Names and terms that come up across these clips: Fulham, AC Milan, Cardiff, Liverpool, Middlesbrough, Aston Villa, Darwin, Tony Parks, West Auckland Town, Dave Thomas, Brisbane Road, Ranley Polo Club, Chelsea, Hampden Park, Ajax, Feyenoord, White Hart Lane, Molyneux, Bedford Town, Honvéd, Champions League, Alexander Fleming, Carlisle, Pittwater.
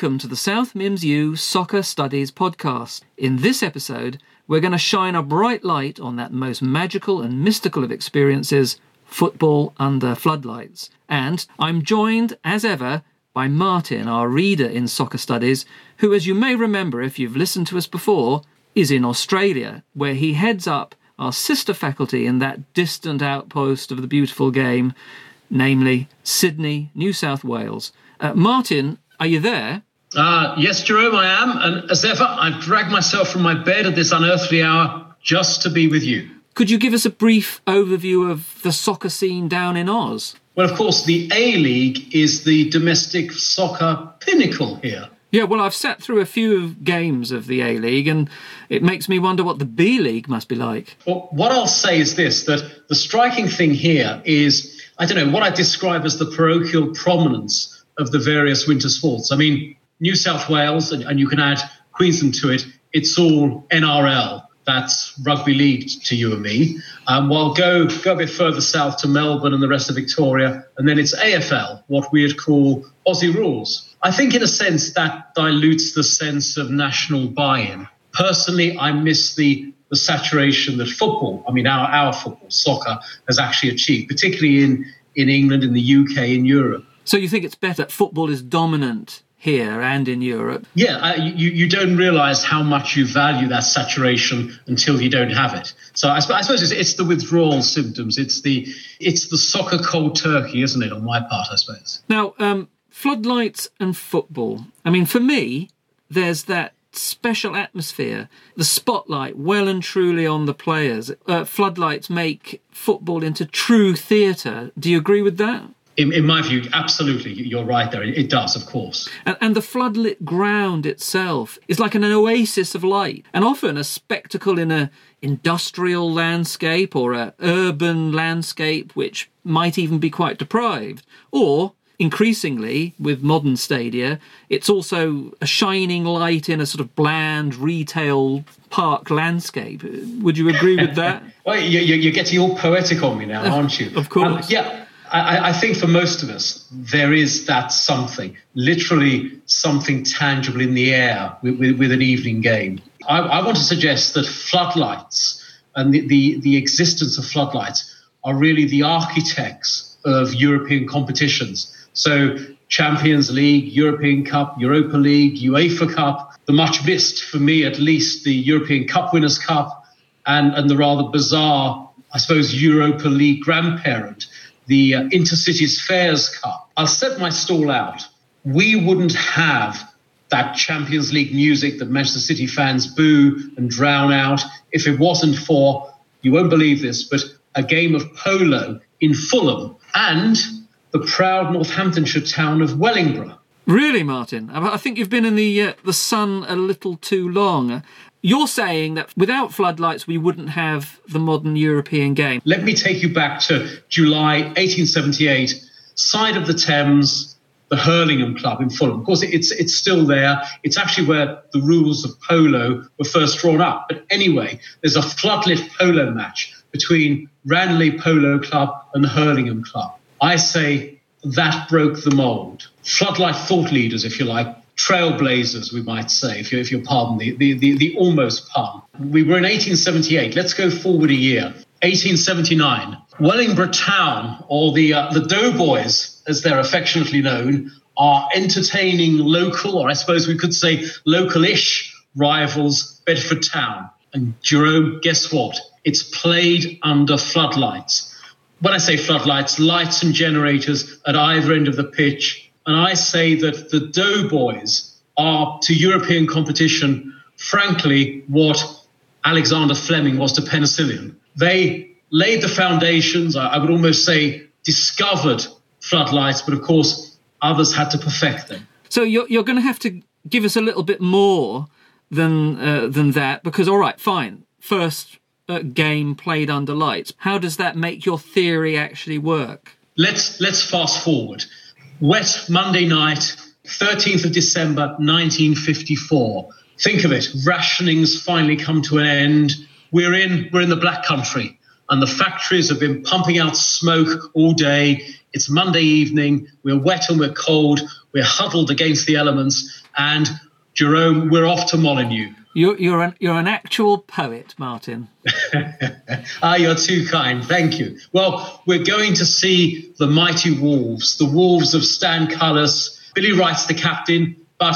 Welcome to the South Mims U Soccer Studies podcast. In this episode, we're going to shine a bright light on that most magical and mystical of experiences, football under floodlights. And I'm joined, as ever, by Martin, our reader in Soccer Studies, who, as you may remember if you've listened to us before, is in Australia, where he heads up our sister faculty in that distant outpost of the beautiful game, namely Sydney, New South Wales. Martin, are you there? Yes, Jerome, I am. And as ever, I've dragged myself from my bed at this unearthly hour just to be with you. Could you give us a brief overview of the soccer scene down in Oz? Well, of course, the A-League is the domestic soccer pinnacle here. Yeah, well, I've sat through a few games of the A-League and it makes me wonder what the B-League must be like. Well, what I'll say is this, that the striking thing here is, what I describe as the parochial prominence of the various winter sports. I mean, New South Wales, and you can add Queensland to it, it's all NRL. That's rugby league to you and me. Well, go a bit further south to Melbourne and the rest of Victoria, and then it's AFL, what we'd call Aussie rules. I think in a sense that dilutes the sense of national buy-in. Personally, I miss the saturation that football, our football, soccer, has actually achieved, particularly in England, in the UK, in Europe. So you think it's better football is dominant here and in Europe? Yeah, you don't realise how much you value that saturation until you don't have it. So I suppose it's the withdrawal symptoms. It's the soccer cold turkey, isn't it, on my part, I suppose. Now, floodlights and football. I mean, for me, there's that special atmosphere, the spotlight well and truly on the players. Floodlights make football into true theatre. Do you agree with that? In my view, absolutely, you're right there. It does, of course. And the floodlit ground itself is like an oasis of light, and often a spectacle in an industrial landscape or an urban landscape, which might even be quite deprived. Or, increasingly, with modern stadia, it's also a shining light in a sort of bland retail park landscape. Would you agree with that? Well, you're getting all poetic on me now, aren't you? Of course. Yeah. I think for most of us, there is that something, literally something tangible in the air with an evening game. I want to suggest that floodlights and the existence of floodlights are really the architects of European competitions. So Champions League, European Cup, Europa League, UEFA Cup, the much missed, for me at least, the European Cup Winners' Cup, and the rather bizarre, I suppose, Europa League grandparent, the Inter-Cities Fairs Cup. I'll set my stall out. We wouldn't have that Champions League music that Manchester City fans boo and drown out if it wasn't for, you won't believe this, but a game of polo in Fulham and the proud Northamptonshire town of Wellingborough. Really, Martin? I think you've been in the sun a little too long. You're saying that without floodlights, we wouldn't have the modern European game. Let me take you back to July 1878, side of the Thames, the Hurlingham Club in Fulham. Of course, it's still there. It's actually where the rules of polo were first drawn up. But anyway, there's a floodlit polo match between Ranley Polo Club and the Hurlingham Club. I say that broke the mould. Floodlight thought leaders, if you like. Trailblazers, we might say, if you pardon the almost pun. We were in 1878. Let's go forward a year. 1879. Wellingborough Town, or the Doughboys, as they're affectionately known, are entertaining local, or I suppose we could say local-ish, rivals Bedford Town. And Jerome, guess what? It's played under floodlights. When I say floodlights, lights and generators at either end of the pitch. And I say that the Doughboys are to European competition, frankly, what Alexander Fleming was to penicillin. They laid the foundations, I would almost say discovered floodlights, but of course others had to perfect them. So you're going to have to give us a little bit more than that, because, all right, fine, first game played under lights. How does that make your theory actually work? Let's fast forward. Wet Monday night, 13th of December, 1954. Think of it. Rationing's finally come to an end. We're in the Black Country. and the factories have been pumping out smoke all day. It's Monday evening. We're wet and we're cold. We're huddled against the elements. And, Jerome, we're off to Molyneux. You're an actual poet, Martin. Ah, you're too kind. Thank you. Well, we're going to see the mighty Wolves, the Wolves of Stan Cullis. Billy Wright's the captain, but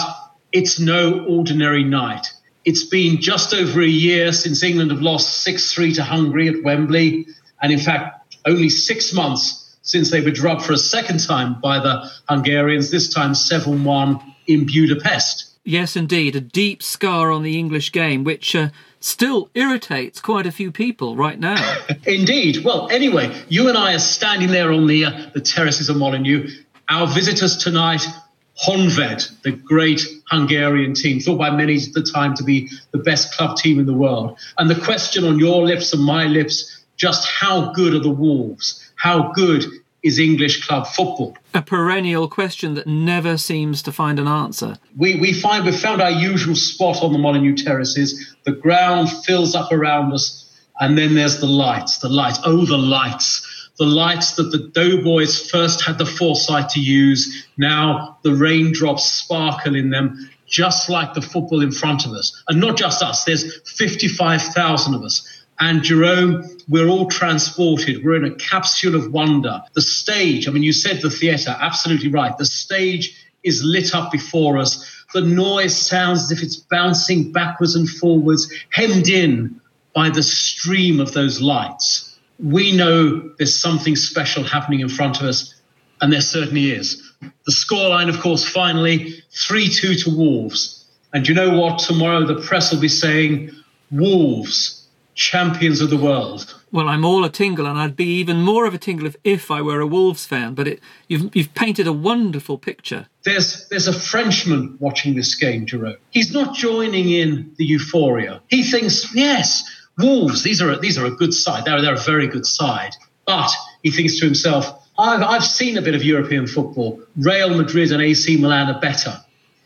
it's no ordinary night. It's been just over a year since England have lost 6-3 to Hungary at Wembley, and in fact, only 6 months since they were drubbed for a second time by the Hungarians, this time 7-1 in Budapest. Yes, indeed, a deep scar on the English game, which still irritates quite a few people right now. Indeed. Well, anyway, you and I are standing there on the terraces of Molyneux. Our visitors tonight, Honvéd, the great Hungarian team, thought by many at the time to be the best club team in the world. And the question on your lips and my lips, just how good are the Wolves? How good is English club football? A perennial question that never seems to find an answer. We've found our usual spot on the Molyneux terraces. The ground fills up around us, and then there's the lights. Oh, the lights that the Doughboys first had the foresight to use. Now the raindrops sparkle in them, just like the football in front of us. And not just us, there's 55,000 of us. And, Jerome, we're all transported. We're in a capsule of wonder. The stage, I mean, you said the theatre, absolutely right. The stage is lit up before us. The noise sounds as if it's bouncing backwards and forwards, hemmed in by the stream of those lights. We know there's something special happening in front of us, and there certainly is. The scoreline, of course, finally, 3-2 to Wolves. And you know what? Tomorrow the press will be saying, Wolves, champions of the world. Well, I'm all a tingle, and I'd be even more of a tingle if I were a Wolves fan, but you've painted a wonderful picture. There's a Frenchman watching this game, Jerome. He's not joining in the euphoria. He thinks, yes, Wolves, these are a good side. They're a very good side. But he thinks to himself, I've seen a bit of European football. Real Madrid and AC Milan are better.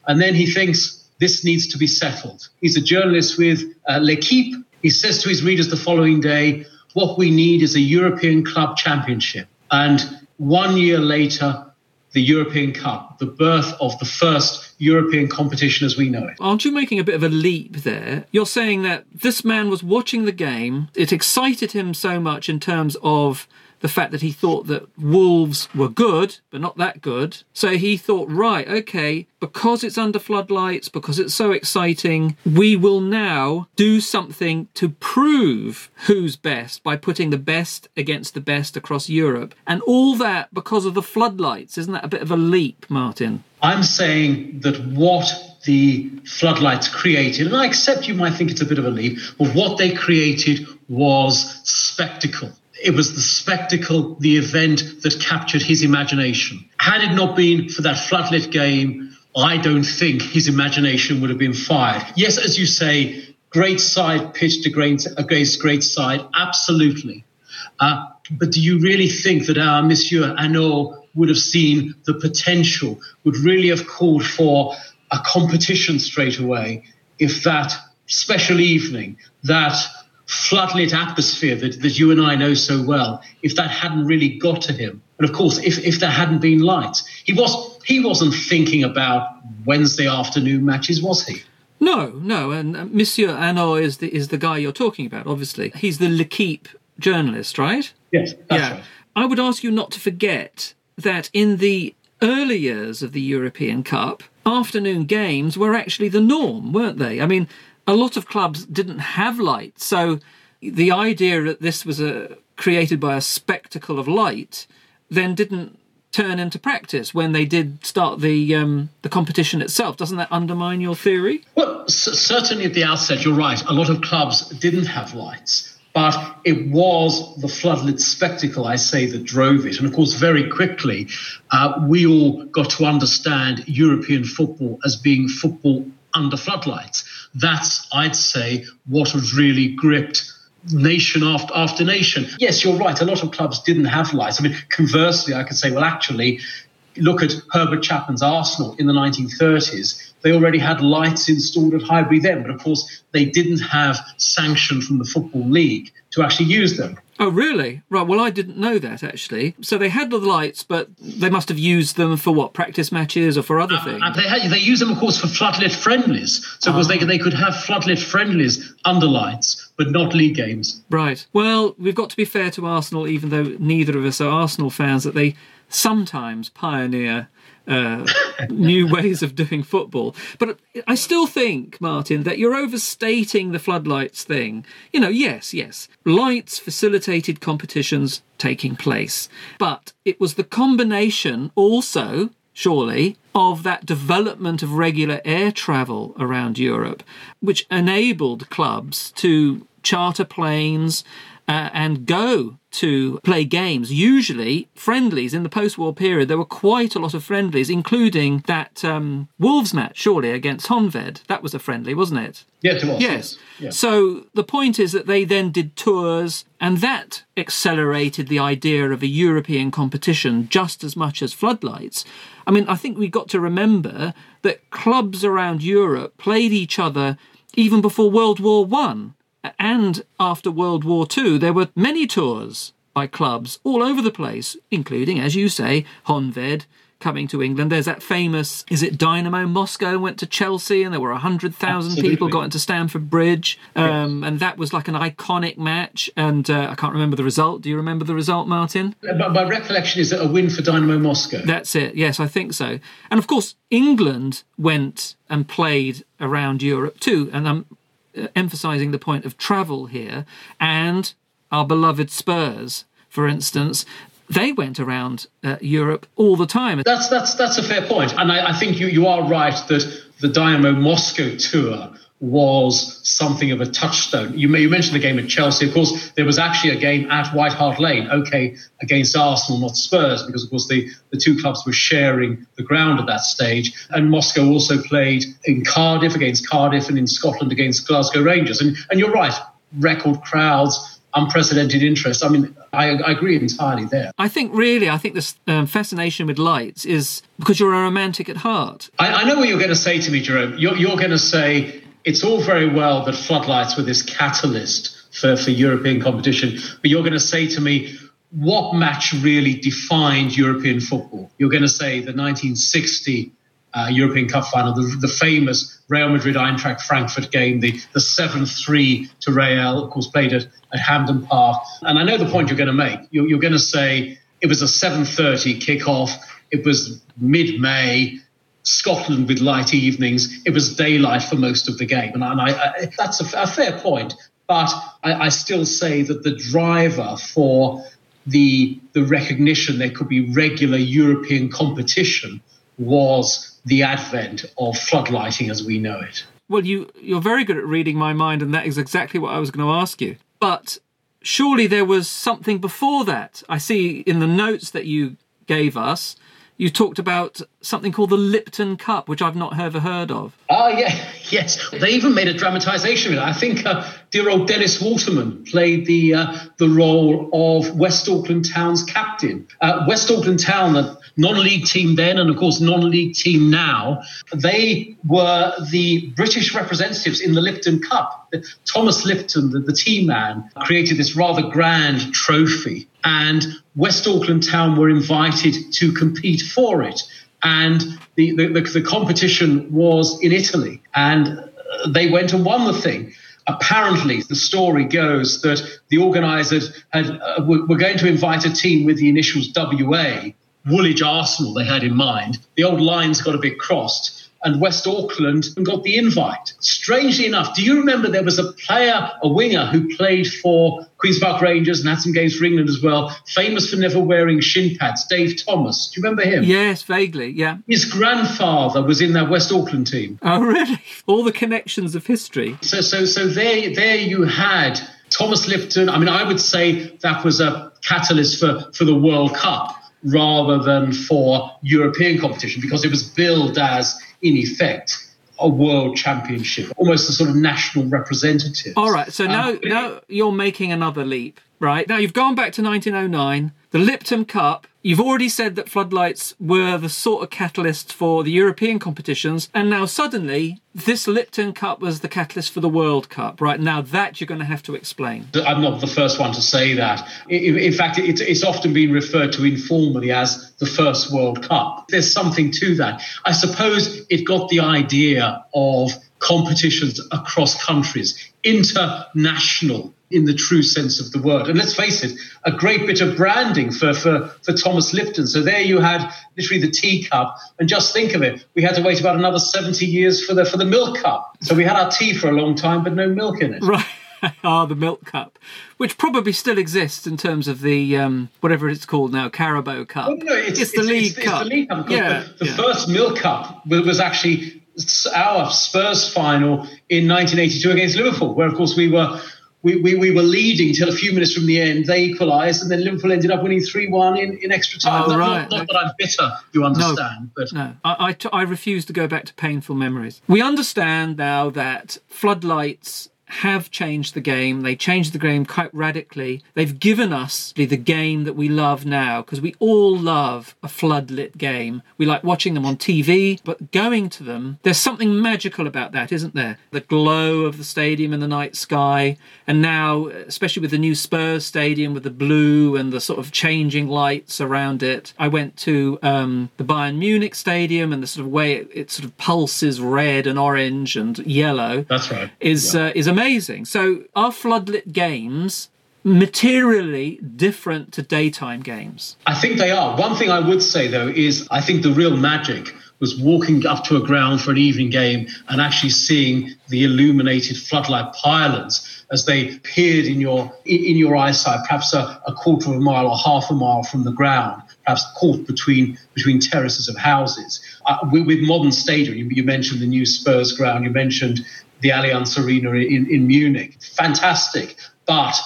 And then he thinks, this needs to be settled. He's a journalist with L'Equipe. He says to his readers the following day, what we need is a European Club Championship. And 1 year later, the European Cup, the birth of the first European competition as we know it. Aren't you making a bit of a leap there? You're saying that this man was watching the game. It excited him so much in terms of the fact that he thought that Wolves were good, but not that good. So he thought, right, OK, because it's under floodlights, because it's so exciting, we will now do something to prove who's best by putting the best against the best across Europe. And all that because of the floodlights. Isn't that a bit of a leap, Martin? I'm saying that what the floodlights created, and I accept you might think it's a bit of a leap, but what they created was spectacle. It was the spectacle, the event that captured his imagination. Had it not been for that floodlit game, I don't think his imagination would have been fired. Yes, as you say, great side pitched against great side, absolutely. But do you really think that our Monsieur Hanaud would have seen the potential, would really have called for a competition straight away if that special evening, that floodlit atmosphere that you and I know so well, if that hadn't really got to him? And of course, if there hadn't been lights, he wasn't thinking about Wednesday afternoon matches, was he? No. And Monsieur Hanaud is the guy you're talking about, obviously. He's the L'Equipe journalist, right? Yes, that's right. I would ask you not to forget that in the early years of the European Cup, afternoon games were actually the norm, weren't they? I mean, a lot of clubs didn't have light, so the idea that this was created by a spectacle of light then didn't turn into practice when they did start the competition itself. Doesn't that undermine your theory? Well, certainly at the outset, you're right. A lot of clubs didn't have lights, but it was the floodlit spectacle, I say, that drove it. And, of course, very quickly, we all got to understand European football as being football under floodlights. That's, I'd say, what has really gripped nation after nation. Yes, you're right. A lot of clubs didn't have lights. I mean, conversely, I could say, well, actually, look at Herbert Chapman's Arsenal in the 1930s. They already had lights installed at Highbury then, but of course, they didn't have sanction from the Football League to actually use them. Oh, really? Right, well, I didn't know that, actually. So they had the lights, but they must have used them for, what, practice matches or for other things? They used them, of course, for floodlit friendlies. So, of course, they could have floodlit friendlies under lights, but not league games. Right. Well, we've got to be fair to Arsenal, even though neither of us are Arsenal fans, that they sometimes pioneer new ways of doing football. But I still think, Martin, that you're overstating the floodlights thing. You know, yes, lights facilitated competitions taking place. But it was the combination also, surely, of that development of regular air travel around Europe, which enabled clubs to charter planes and go to play games, usually friendlies. In the post-war period, there were quite a lot of friendlies, including that Wolves match, surely, against Honvéd. That was a friendly, wasn't it? Yes, it was. Yes. Yeah. So the point is that they then did tours, and that accelerated the idea of a European competition just as much as floodlights. I mean, I think we got to remember that clubs around Europe played each other even before World War I. And after World War II, there were many tours by clubs all over the place, including, as you say, Honvéd coming to England. There's that famous, is it Dynamo Moscow went to Chelsea, and there were 100,000 people got into Stamford Bridge. Yes. And that was like an iconic match. And I can't remember the result. Do you remember the result, Martin? My recollection is that a win for Dynamo Moscow. That's it. Yes, I think so. And of course, England went and played around Europe too. And I'm emphasising the point of travel here, and our beloved Spurs, for instance, they went around Europe all the time. That's a fair point, and I think you are right that the Dynamo Moscow tour was something of a touchstone. You mentioned the game at Chelsea. Of course, there was actually a game at White Hart Lane, against Arsenal, not Spurs, because, of course, the two clubs were sharing the ground at that stage. And Moscow also played in Cardiff against Cardiff and in Scotland against Glasgow Rangers. And you're right, record crowds, unprecedented interest. I mean, I agree entirely there. I think this fascination with lights is because you're a romantic at heart. I know what you're going to say to me, Jerome. You're going to say, it's all very well that floodlights were this catalyst for European competition, but you're going to say to me, what match really defined European football? You're going to say the 1960 European Cup final, the famous Real Madrid-Eintracht Frankfurt game, the 7-3 to Real, of course, played at Hampden Park. And I know the point you're going to make. You're going to say it was a 7:30 kickoff. It was mid-May. Scotland with light evenings. It was daylight for most of the game. And that's a fair point. But I still say that the driver for the recognition there could be regular European competition was the advent of floodlighting as we know it. Well, you're very good at reading my mind, and that is exactly what I was going to ask you. But surely there was something before that. I see in the notes that you gave us, you talked about something called the Lipton Cup, which I've not ever heard of. Oh, yeah, yes. They even made a dramatisation of it. I think dear old Dennis Waterman played the role of West Auckland Town's captain. West Auckland Town, the non-league team then and, of course, non-league team now, they were the British representatives in the Lipton Cup. Thomas Lipton, the tea man, created this rather grand trophy, and West Auckland Town were invited to compete for it. And the competition was in Italy, and they went and won the thing. Apparently, the story goes that the organisers were going to invite a team with the initials WA, Woolwich Arsenal they had in mind. The old lines got a bit crossed, and West Auckland got the invite. Strangely enough, do you remember there was a player, a winger, who played for Queen's Park Rangers and had some games for England as well, famous for never wearing shin pads, Dave Thomas. Do you remember him? Yes, vaguely, yeah. His grandfather was in that West Auckland team. Oh, really? All the connections of history. So there you had Thomas Lipton. I mean, I would say that was a catalyst for the World Cup rather than for European competition, because it was billed as, in effect, a world championship, almost a sort of national representative. All right, so now you're making another leap. right? Now, you've gone back to 1909, the Lipton Cup. You've already said that floodlights were the sort of catalyst for the European competitions, and now suddenly this Lipton Cup was the catalyst for the World Cup, right? Now that you're going to have to explain. I'm not the first one to say that. In fact, it's often been referred to informally as the first World Cup. There's something to that. I suppose it got the idea of competitions across countries, international in the true sense of the word. And let's face it, a great bit of branding for Thomas Lipton. So there you had literally the tea cup. And just think of it, we had to wait about another 70 years for the milk cup. So we had our tea for a long time, but no milk in it. Right. The milk cup, which probably still exists in terms of the, whatever it's called now, Carabao Cup. Well, no, it's the League Cup. It's the League Cup. Yeah, the first milk cup was actually our Spurs final in 1982 against Liverpool, where, of course, we were leading till a few minutes from the end. They equalised, and then Liverpool ended up winning 3-1 in extra time. Oh, right. Not that I'm bitter, you understand. No. I refuse to go back to painful memories. We understand now that floodlights have changed the game. They changed the game quite radically. They've given us the game that we love now, because we all love a floodlit game. We like watching them on TV, but going to them, there's something magical about that, isn't there? The glow of the stadium and the night sky, and now, especially with the new Spurs stadium, with the blue and the sort of changing lights around it. I went to the Bayern Munich stadium, and the sort of way it sort of pulses red and orange and yellow. That's right. Is amazing. So are floodlit games materially different to daytime games? I think they are. One thing I would say, though, is I think the real magic was walking up to a ground for an evening game and actually seeing the illuminated floodlight pylons as they peered in your eyesight, perhaps a quarter of a mile or half a mile from the ground, perhaps caught between terraces of houses. With modern stadium, you mentioned the new Spurs ground, you mentioned the Allianz Arena in Munich. Fantastic. But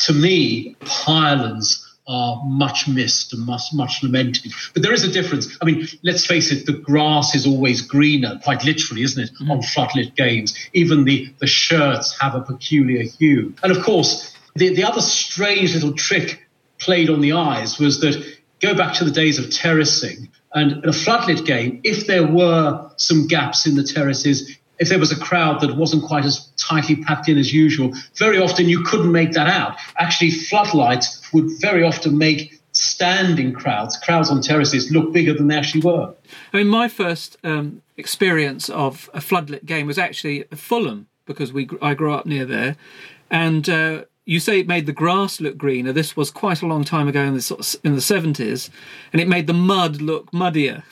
to me, pylons are much missed and much lamented. But there is a difference. I mean, let's face it, the grass is always greener, quite literally, isn't it, on floodlit games. Even the shirts have a peculiar hue. And of course, the other strange little trick played on the eyes was that, go back to the days of terracing, and in a floodlit game, if there were some gaps in the terraces, if there was a crowd that wasn't quite as tightly packed in as usual, very often you couldn't make that out. Actually, floodlights would very often make standing crowds on terraces, look bigger than they actually were. I mean, my first experience of a floodlit game was actually at Fulham, because I grew up near there. And you say it made the grass look greener. This was quite a long time ago in the 70s, and it made the mud look muddier.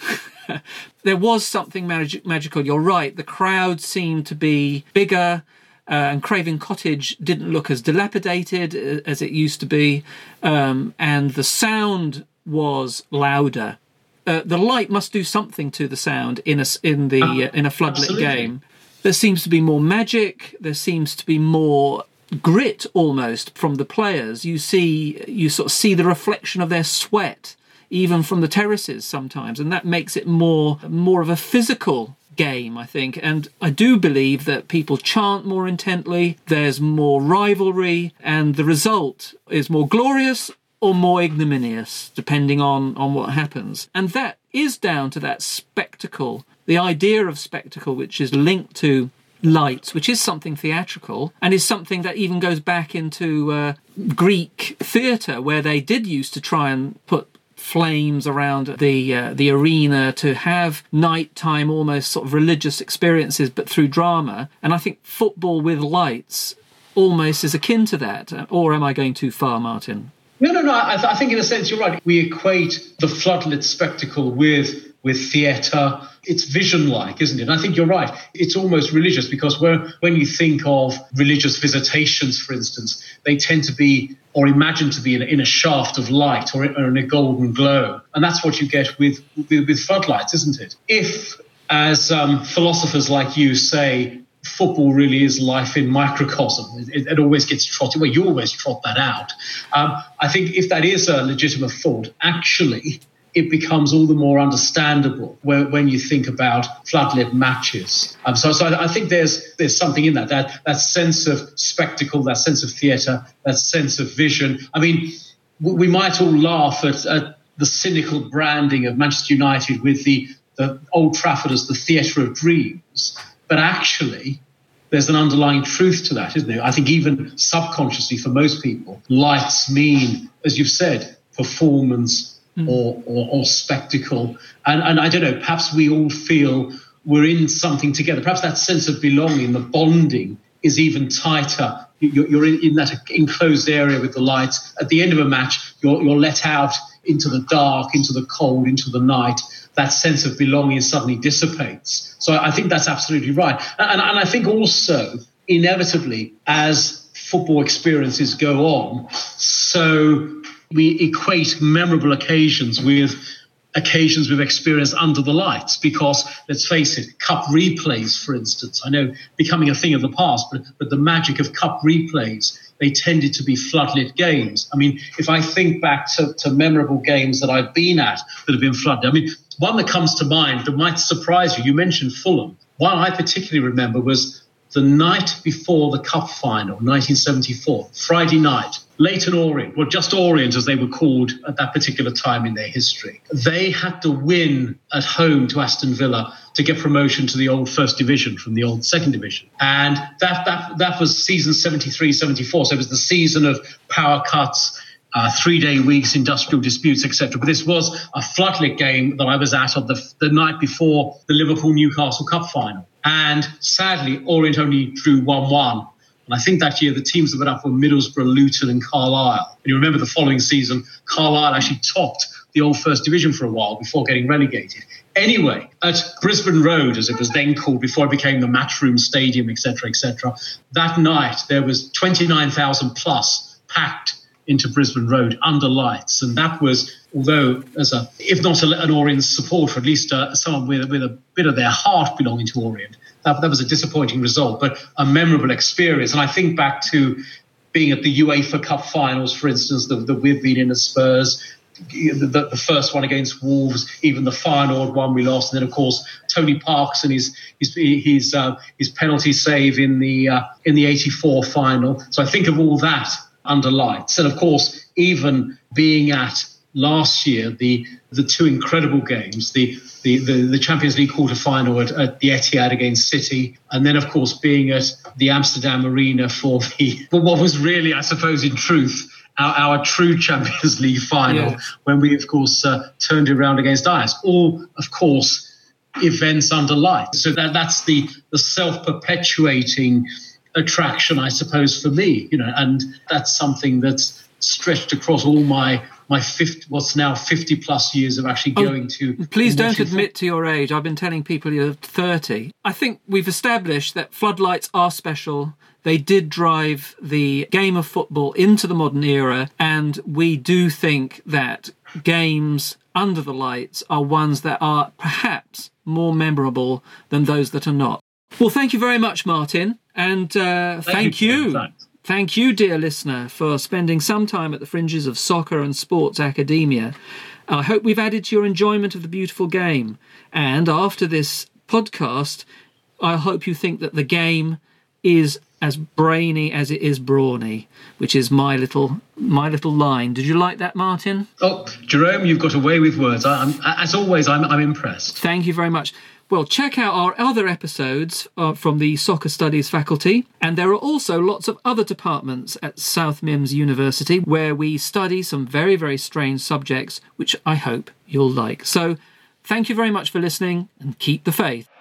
There was something magical. You're right. The crowd seemed to be bigger, and Craven Cottage didn't look as dilapidated as it used to be, and the sound was louder. The light must do something to the sound in a floodlit game. There seems to be more magic. There seems to be more grit, almost, from the players. You sort of see the reflection of their sweat, even from the terraces sometimes. And that makes it more of a physical game, I think. And I do believe that people chant more intently, there's more rivalry, and the result is more glorious or more ignominious, depending on what happens. And that is down to that spectacle, the idea of spectacle, which is linked to lights, which is something theatrical and is something that even goes back into Greek theatre, where they did used to try and put flames around the arena to have nighttime, almost sort of religious experiences, but through drama. And I think football with lights almost is akin to that. Or am I going too far, Martin? No. I think in a sense you're right. We equate the floodlit spectacle with theatre. It's vision-like, isn't it? And I think you're right. It's almost religious, because when you think of religious visitations, for instance, they tend to be, or imagined to be, in a shaft of light or in a golden glow. And that's what you get with floodlights, isn't it? If, as philosophers like you say, football really is life in microcosm, it always gets trotted. Well, you always trot that out. I think if that is a legitimate thought, actually, it becomes all the more understandable when you think about floodlit matches. So I think there's something in that sense of spectacle, that sense of theatre, that sense of vision. I mean, we might all laugh at the cynical branding of Manchester United with the Old Trafford as the theatre of dreams, but actually there's an underlying truth to that, isn't there? I think even subconsciously for most people, lights mean, as you've said, performance or spectacle. And I don't know, perhaps we all feel we're in something together. Perhaps that sense of belonging, the bonding, is even tighter. You're in that enclosed area with the lights. At the end of a match, you're let out into the dark, into the cold, into the night. That sense of belonging suddenly dissipates. So I think that's absolutely right. And I think also, inevitably, as football experiences go on, so we equate memorable occasions we've experienced under the lights, because, let's face it, cup replays, for instance, I know becoming a thing of the past, but the magic of cup replays, they tended to be floodlit games. I mean, if I think back to memorable games that I've been at that have been floodlit, I mean, one that comes to mind that might surprise you, you mentioned Fulham. One I particularly remember was the night before the cup final, 1974, Friday night, Leyton Orient, well, just Orient as they were called at that particular time in their history. They had to win at home to Aston Villa to get promotion to the old First Division from the old Second Division. And that was season 73-74, so it was the season of power cuts, 3-day weeks, industrial disputes, etc. But this was a floodlit game that I was at on the night before the Liverpool-Newcastle Cup final. And sadly, Orient only drew 1-1. And I think that year the teams that went up were Middlesbrough, Luton and Carlisle. And you remember the following season, Carlisle actually topped the old First Division for a while before getting relegated. Anyway, at Brisbane Road, as it was then called, before it became the Matchroom Stadium, etc., etc., that night there was 29,000 plus packed into Brisbane Road under lights. And that was, although as if not an Orient supporter, at least someone with a bit of their heart belonging to Orient, that was a disappointing result, but a memorable experience. And I think back to being at the UEFA Cup finals, for instance, that we've been in as Spurs, the first one against Wolves, even the Feyenoord one we lost. And then, of course, Tony Parks and his penalty save in the 84 final. So I think of all that under lights. And of course, even being at last year, the two incredible games, the Champions League quarterfinal at the Etihad against City, and then, of course, being at the Amsterdam Arena for what was really, I suppose, in truth, our true Champions League final, yeah, when we, of course, turned it around against Ajax. All, of course, events under lights. So that's the self-perpetuating attraction, I suppose, for me, you know, and that's something that's stretched across all my 50, what's now 50 plus years of actually going to... Please don't admit to your age. I've been telling people you're 30. I think we've established that floodlights are special. They did drive the game of football into the modern era, and we do think that games under the lights are ones that are perhaps more memorable than those that are not. Well, thank you very much, Martin, and thank you. Thank you, dear listener, for spending some time at the fringes of soccer and sports academia. I hope we've added to your enjoyment of the beautiful game. And after this podcast, I hope you think that the game is as brainy as it is brawny, which is my little line. Did you like that, Martin? Oh, Jerome, you've got away with words. I'm, as always, I'm impressed. Thank you very much. Well, check out our other episodes from the Soccer Studies faculty, and there are also lots of other departments at South Mims University where we study some very, very strange subjects, which I hope you'll like. So thank you very much for listening, and keep the faith.